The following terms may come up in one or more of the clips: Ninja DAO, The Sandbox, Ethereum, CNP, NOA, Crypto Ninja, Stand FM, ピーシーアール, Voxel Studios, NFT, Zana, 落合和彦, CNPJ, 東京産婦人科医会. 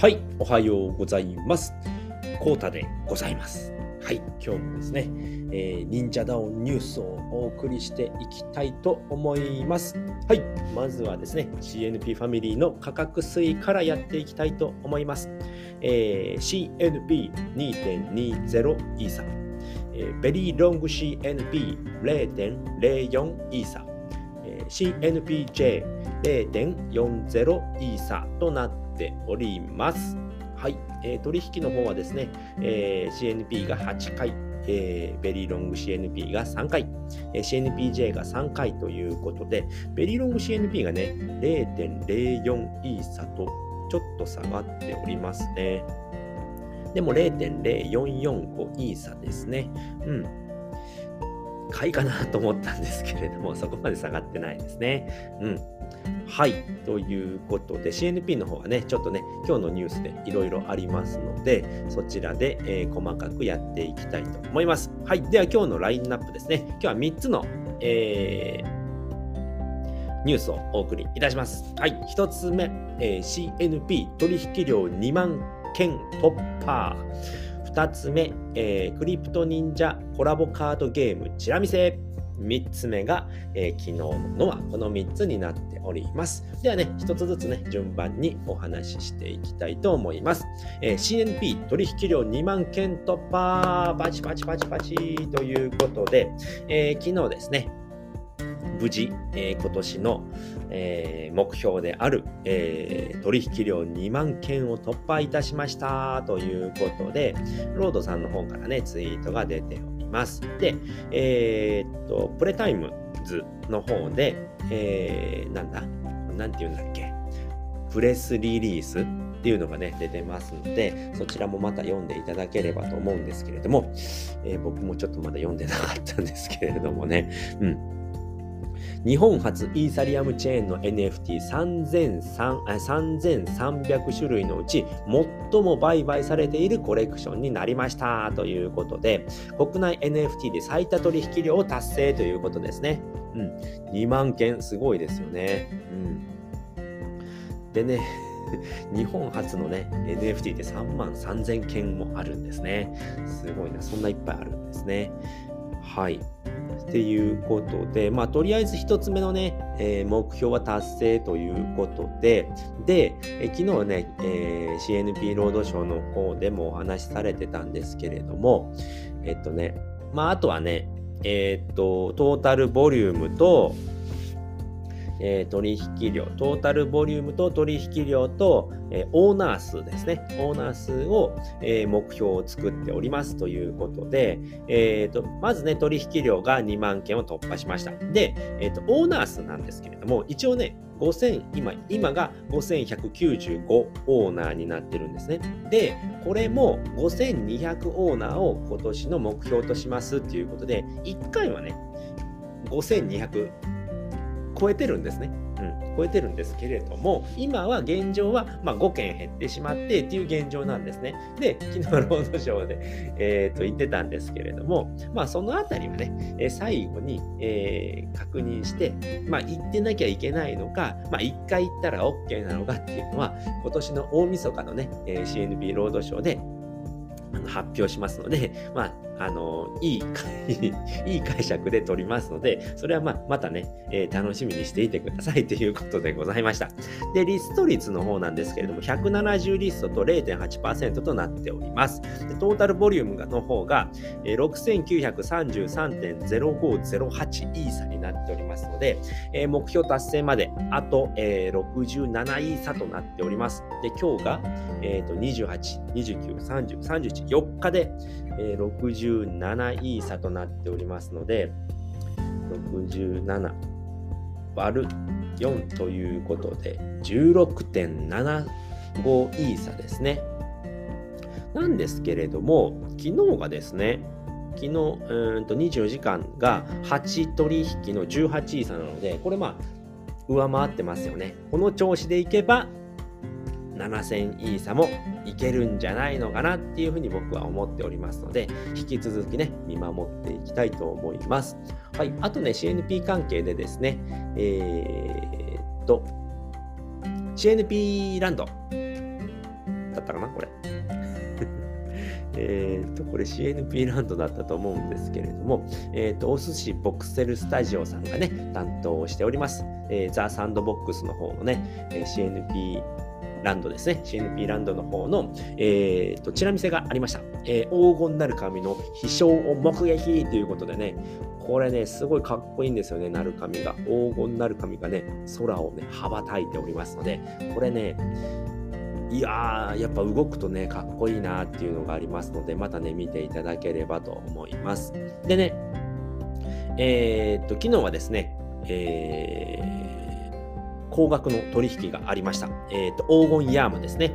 はい、おはようございます。コータでございます。はい、今日もですね、忍者ダウンニュースをお送りしていきたいと思います。はい、まずはですね、CNP ファミリーの価格推移からやっていきたいと思います。CNP2.20 イーサ、ベリーロング CNP0.04 イーサ、CNPJ0.40 イーサとなっております。はい、取引の方はですね、CNP が8回、ベリーロング CNP が3回、CNPJ が3回ということで、ベリーロング CNP がね 0.04 イーサとちょっと下がっておりますね。でも 0.0445 イーサですね。買いかなと思ったんですけれども、そこまで下がってないですね。はい、ということで CNP の方はね、ちょっとね、今日のニュースでいろいろありますので、そちらで、細かくやっていきたいと思います。はい、では今日のラインナップですね。今日は3つの、ニュースをお送りいたします。はい、1つ目、CNP 取引量2万件突破。2つ目、クリプト忍者コラボカードゲームチラ見せ。3つ目が、昨日のはこの3つになっております。ではね、1つずつね、順番にお話ししていきたいと思います。CNP 取引量2万件突破、パチパチパチパチということで、昨日ですね、無事、今年の、目標である、取引量2万件を突破いたしましたということで、ロードさんの方からね、ツイートが出ております。で、プレタイムズの方で、なんていうんだっけ、プレスリリースっていうのがね、出てますので、そちらもまた読んでいただければと思うんですけれども、僕もちょっとまだ読んでなかったんですけれどもね、日本初イーサリアムチェーンの NFT3300 種類のうち最も売買されているコレクションになりましたということで、国内 NFT で最多取引量を達成ということですね。2万件すごいですよね。でね、日本初のね NFT で3万3000件もあるんですね。すごいな、そんないっぱいあるんですね。はい。っていうことで、まあ、とりあえず1つ目のね、目標は達成ということで、昨日ね、CNP ロードショーの方でもお話しされてたんですけれども、あとはね、トータルボリュームと、取引量、トータルボリュームと取引量と、オーナー数ですね。オーナー数を、目標を作っておりますということで、まずね、取引量が2万件を突破しました。で、オーナー数なんですけれども、一応ね、今が5195オーナーになってるんですね。で、これも5200オーナーを今年の目標としますということで、1回はね、5200超えてるんですね、超えてるんですけれども、今は現状は、5件減ってしまってっていう現状なんですね。で、昨日ロードショーで、言ってたんですけれども、そのあたりはね、最後に、確認して、行ってなきゃいけないのか、1回行ったら OK なのかっていうのは、今年の大晦日のね、CNP ロードショーで発表しますので、いい解釈で取りますので、それはまたね、楽しみにしていてくださいということでございました。で、リスト率の方なんですけれども、170リストと 0.8% となっております。で、トータルボリュームの方が、6933.0508 イーサになっておりますので、目標達成まであと、67イーサとなっております。で、今日が、28、29、30、31、4日で、67イーサとなっておりますので、67割る4ということで 16.75 イーサですね。なんですけれども、昨日がですね、昨日24時間が8取引の18イーサなので、これ上回ってますよね。この調子でいけば7000イーサもいけるんじゃないのかなっていうふうに僕は思っておりますので、引き続きね、見守っていきたいと思います。はい、あとね、CNP 関係でですね、CNP ランドだったかなこれこれ CNP ランドだったと思うんですけれども、お寿司ボクセルスタジオさんがね担当しております、The Sandbox の方のね、CNP ランドですね CNP ランドの方の、チラ見せがありました、黄金なる髪の飛翔を目撃ということでね、これねすごいかっこいいんですよね。なる髪が黄金なる髪がね空をね羽ばたいておりますので、これねいやーやっぱ動くとねかっこいいなっていうのがありますので、またね見ていただければと思います。でね昨日はですね、高額の取引がありました。黄金ヤーマですね。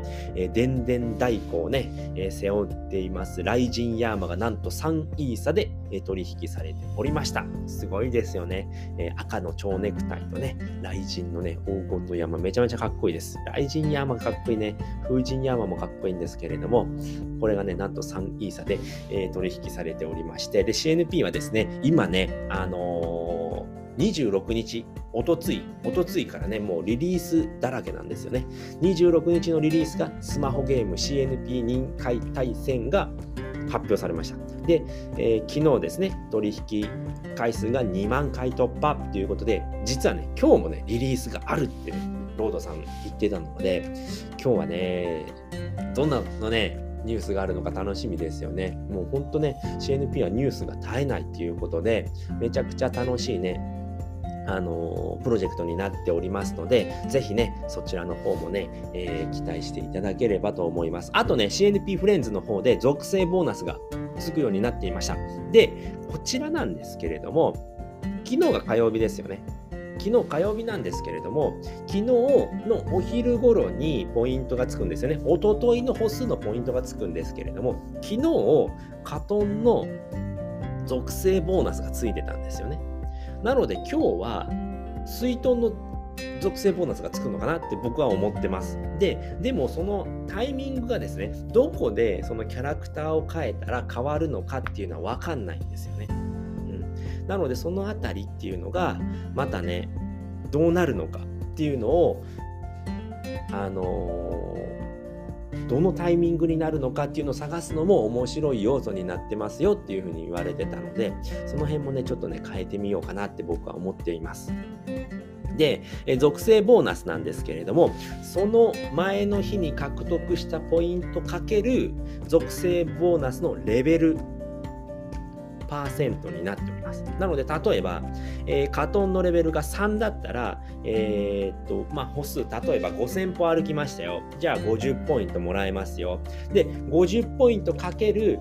電電代行をね、背負っています雷神ヤーマがなんと3イーサで取引されておりました。すごいですよね。赤の蝶ネクタイとね、雷神のね、黄金のヤーマめちゃめちゃかっこいいです。雷神ヤーマかっこいいね。風神ヤーマもかっこいいんですけれども、これがね、なんと3イーサで、取引されておりまして、で、CNP はですね、今ね、26日、おとついからね、もうリリースだらけなんですよね。26日のリリースがスマホゲーム CNP 人海対戦が発表されました。で、昨日ですね、取引回数が2万回突破ということで、実はね、今日もね、リリースがあるって、ね、ロードさん言ってたので、今日はね、どんなのね、ニュースがあるのか楽しみですよね。もうほんとね、CNP はニュースが絶えないということで、めちゃくちゃ楽しいね、プロジェクトになっておりますので、ぜひねそちらの方もね、期待していただければと思います。あとね CNP フレンズの方で属性ボーナスがつくようになっていました。でこちらなんですけれども、昨日が火曜日ですよね。昨日火曜日なんですけれども、昨日のお昼頃にポイントがつくんですよね。おとといの歩数のポイントがつくんですけれども、昨日カトンの属性ボーナスがついてたんですよね。なので今日は水遁の属性ボーナスがつくのかなって僕は思ってます。でもそのタイミングがですね、どこでそのキャラクターを変えたら変わるのかっていうのは分かんないんですよね、なのでそのあたりっていうのがまたねどうなるのかっていうのをどのタイミングになるのかっていうのを探すのも面白い要素になってますよっていうふうに言われてたので、その辺もねちょっとね変えてみようかなって僕は思っています。で、属性ボーナスなんですけれども、その前の日に獲得したポイントかける属性ボーナスのレベル%になっております。なので例えば、カトンのレベルが3だったら、歩数例えば5000歩歩きましたよ。じゃあ50ポイントもらえますよ。で50ポイントかける、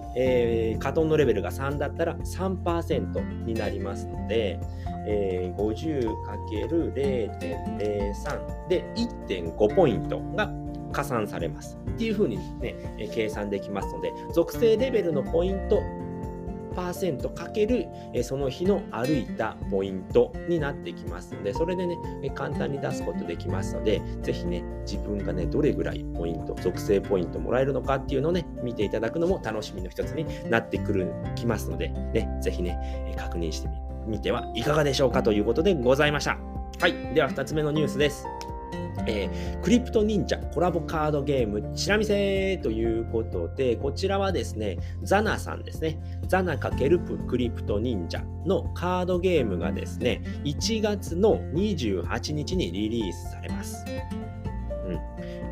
カトンのレベルが3だったら 3% になりますので、50×0.03 で 1.5 ポイントが加算されますっていう風にね、計算できますので、属性レベルのポイント%かけるその日の歩いたポイントになってきますので、それでね簡単に出すことできますので、ぜひね自分がねどれぐらいポイント属性ポイントもらえるのかっていうのをね見ていただくのも楽しみの一つになってきますのでね、ぜひね確認してみてはいかがでしょうかということでございました。はい、では2つ目のニュースです。クリプト忍者コラボカードゲームチラ見せということで、こちらはですねザナさんですね、ザナ×クリプト忍者のカードゲームがですね1月の28日にリリースされます、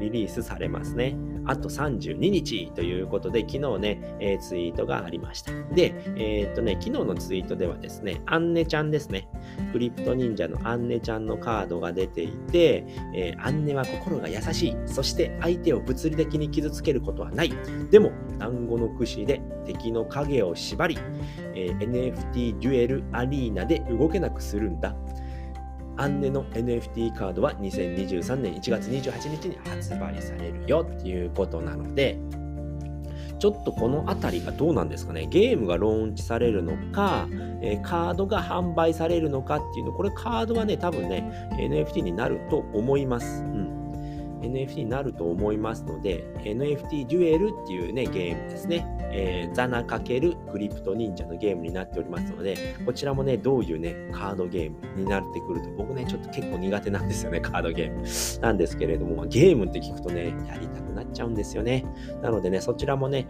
リリースされますね。あと32日ということで、昨日ね、ツイートがありました。で、昨日のツイートではですね、アンネちゃんですね。クリプト忍者のアンネちゃんのカードが出ていて、アンネは心が優しい。そして相手を物理的に傷つけることはない。でも、団子の櫛で敵の影を縛り、NFT デュエルアリーナで動けなくするんだ。アンネの NFT カードは2023年1月28日に発売されるよっていうことなので、ちょっとこのあたりがどうなんですかね。ゲームがローンチされるのか、カードが販売されるのかっていうの、これカードはね多分ね NFT になると思います、NFT になると思いますので、 NFT デュエルっていうねゲームですね、ザナ×クリプト忍者のゲームになっておりますので、こちらもねどういうねカードゲームになってくると、僕ねちょっと結構苦手なんですよね、カードゲームなんですけれども、ゲームって聞くとねやりたくなっちゃうんですよね。なのでねそちらもね、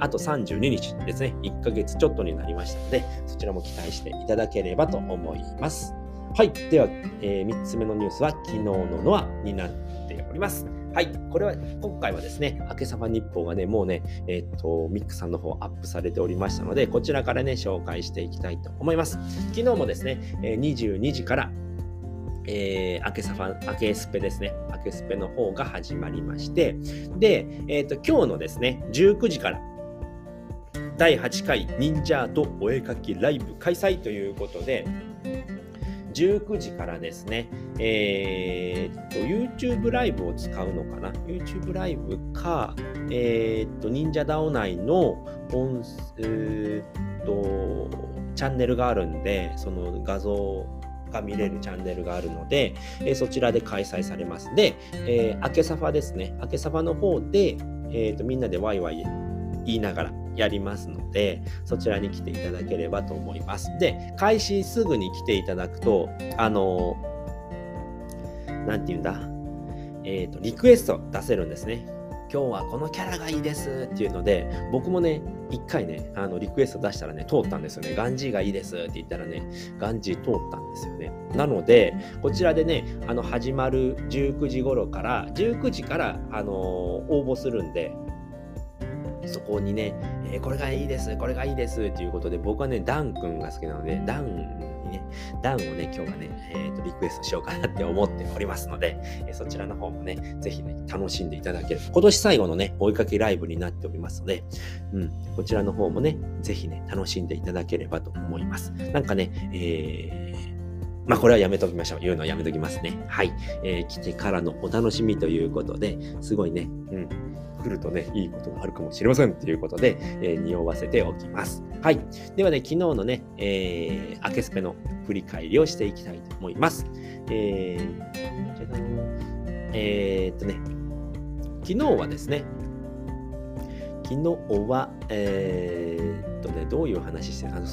あと32日ですね、1ヶ月ちょっとになりましたので、そちらも期待していただければと思います。はい、では、3つ目のニュースは昨日のノアになっております。はい、これは今回はですね、明けさま日報がねもうねミックさんの方アップされておりましたので、こちらからね紹介していきたいと思います。昨日もですね、22時から明けスペの方が始まりまして、で、今日のですね19時から第8回忍者アートお絵かきライブ開催ということで、19時からですね、YouTube ライブを使うのかな、YouTube ライブか、忍者DAO内のチャンネルがあるんで、その画像が見れるチャンネルがあるので、そちらで開催されます。で、明けサファですね、明けサファの方で、みんなでワイワイ言いながらやりますので、そちらに来ていただければと思います。で、開始すぐに来ていただくと、なんていうんだ、リクエスト出せるんですね。今日はこのキャラがいいですっていうので、僕もね一回ねリクエスト出したらね通ったんですよね。ガンジーがいいですって言ったらねガンジー通ったんですよね。なのでこちらでね始まる19時から応募するんで、そこにね、これがいいですということで、僕はねダン君が好きなのでダンをね今日はね、リクエストしようかなって思っておりますので、そちらの方もねぜひね楽しんでいただける今年最後のね追いかけライブになっておりますので、こちらの方もねぜひね楽しんでいただければと思います。なんかね、これはやめときましょう。言うのはやめときますね。はい、来てからのお楽しみということで、すごいね来るとねいいことがあるかもしれませんということで、匂わせておきます。はい、ではね昨日のね、明けスペの振り返りをしていきたいと思います。昨日はどういう話してたの、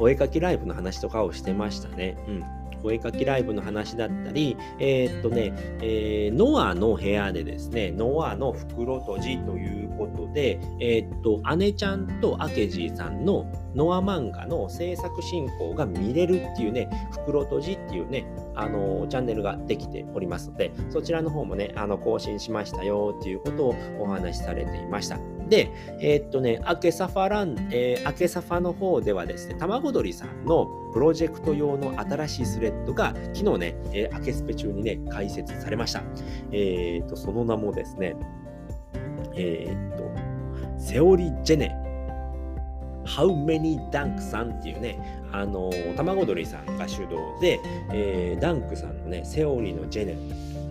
お絵かきライブの話とかをしてましたね。お絵かきライブの話だったり、ノアの部屋でですね、ノアの袋とじということで、姉ちゃんとアケジーさんのノア漫画の制作進行が見れるっていうね、袋とじっていうね、チャンネルができておりますので、そちらの方もね、更新しましたよっていうことをお話しされていました。で、明けサファの方ではですね、卵鳥さんのプロジェクト用の新しいスレッドが昨日ね、明けスペ中にね開設されました。その名もですね、セオリージェネHow many Dunk さんっていうね、卵鳥さんが主導で、ダンクさんのねセオリーのジェネ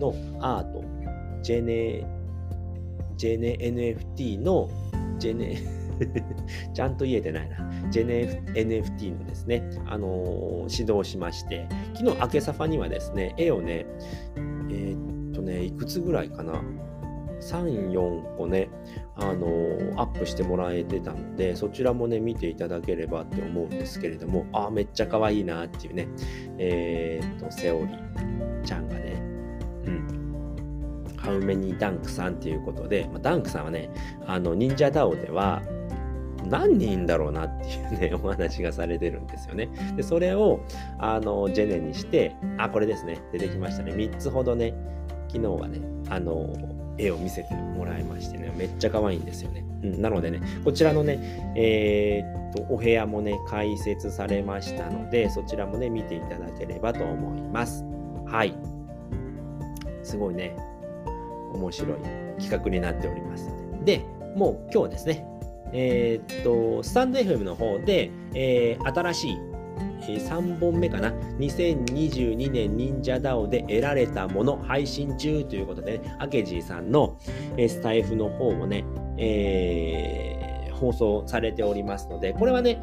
のアートNFT のちゃんと言えてないな。NFT のですね、指導しまして、昨日明けサファにはですね、絵をね、いくつぐらいかな、3、4個ね、アップしてもらえてたので、そちらもね、見ていただければって思うんですけれども、めっちゃ可愛いなっていうね、セオリーちゃんがね、ハウメニダンクさんということで、ダンクさんはね忍者ダオでは何人だろうなっていうねお話がされてるんですよね。でそれをジェネにして、これですね出てきましたね。3つほどね昨日はね絵を見せてもらいましてね、めっちゃ可愛いんですよね。なのでねこちらのねお部屋もね開設されましたので、そちらもね見ていただければと思います。はい、すごいね面白い企画になっております。で、もう今日ですね、スタンド FM の方で、新しい、3本目かな、2022年忍者DAOで得られたもの配信中ということで、ね、アケジーさんの、スタイフの方もね、放送されておりますので、これはね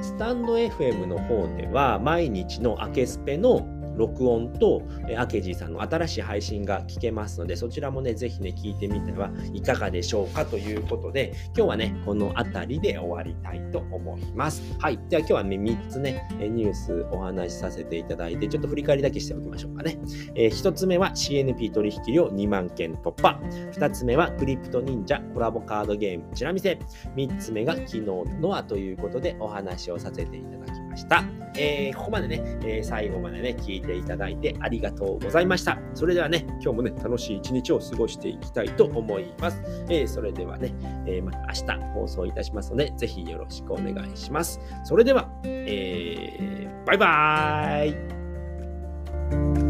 スタンド FM の方では毎日のアケスペの録音とアケジーさんの新しい配信が聞けますので、そちらもねぜひね聞いてみてはいかがでしょうかということで、今日はねこのあたりで終わりたいと思います。はい、では今日はね3つねニュースお話しさせていただいて、ちょっと振り返りだけしておきましょうかね。1つ目は CNP 取引量2万件突破、2つ目はクリプト忍者コラボカードゲームチラ見せ、3つ目が昨日のあということでお話をさせていただきました。ここまでね、最後までね聞いていただいてありがとうございました。それではね今日もね楽しい一日を過ごしていきたいと思います。それではね、また明日放送いたしますのでぜひよろしくお願いします。それでは、バイバーイ。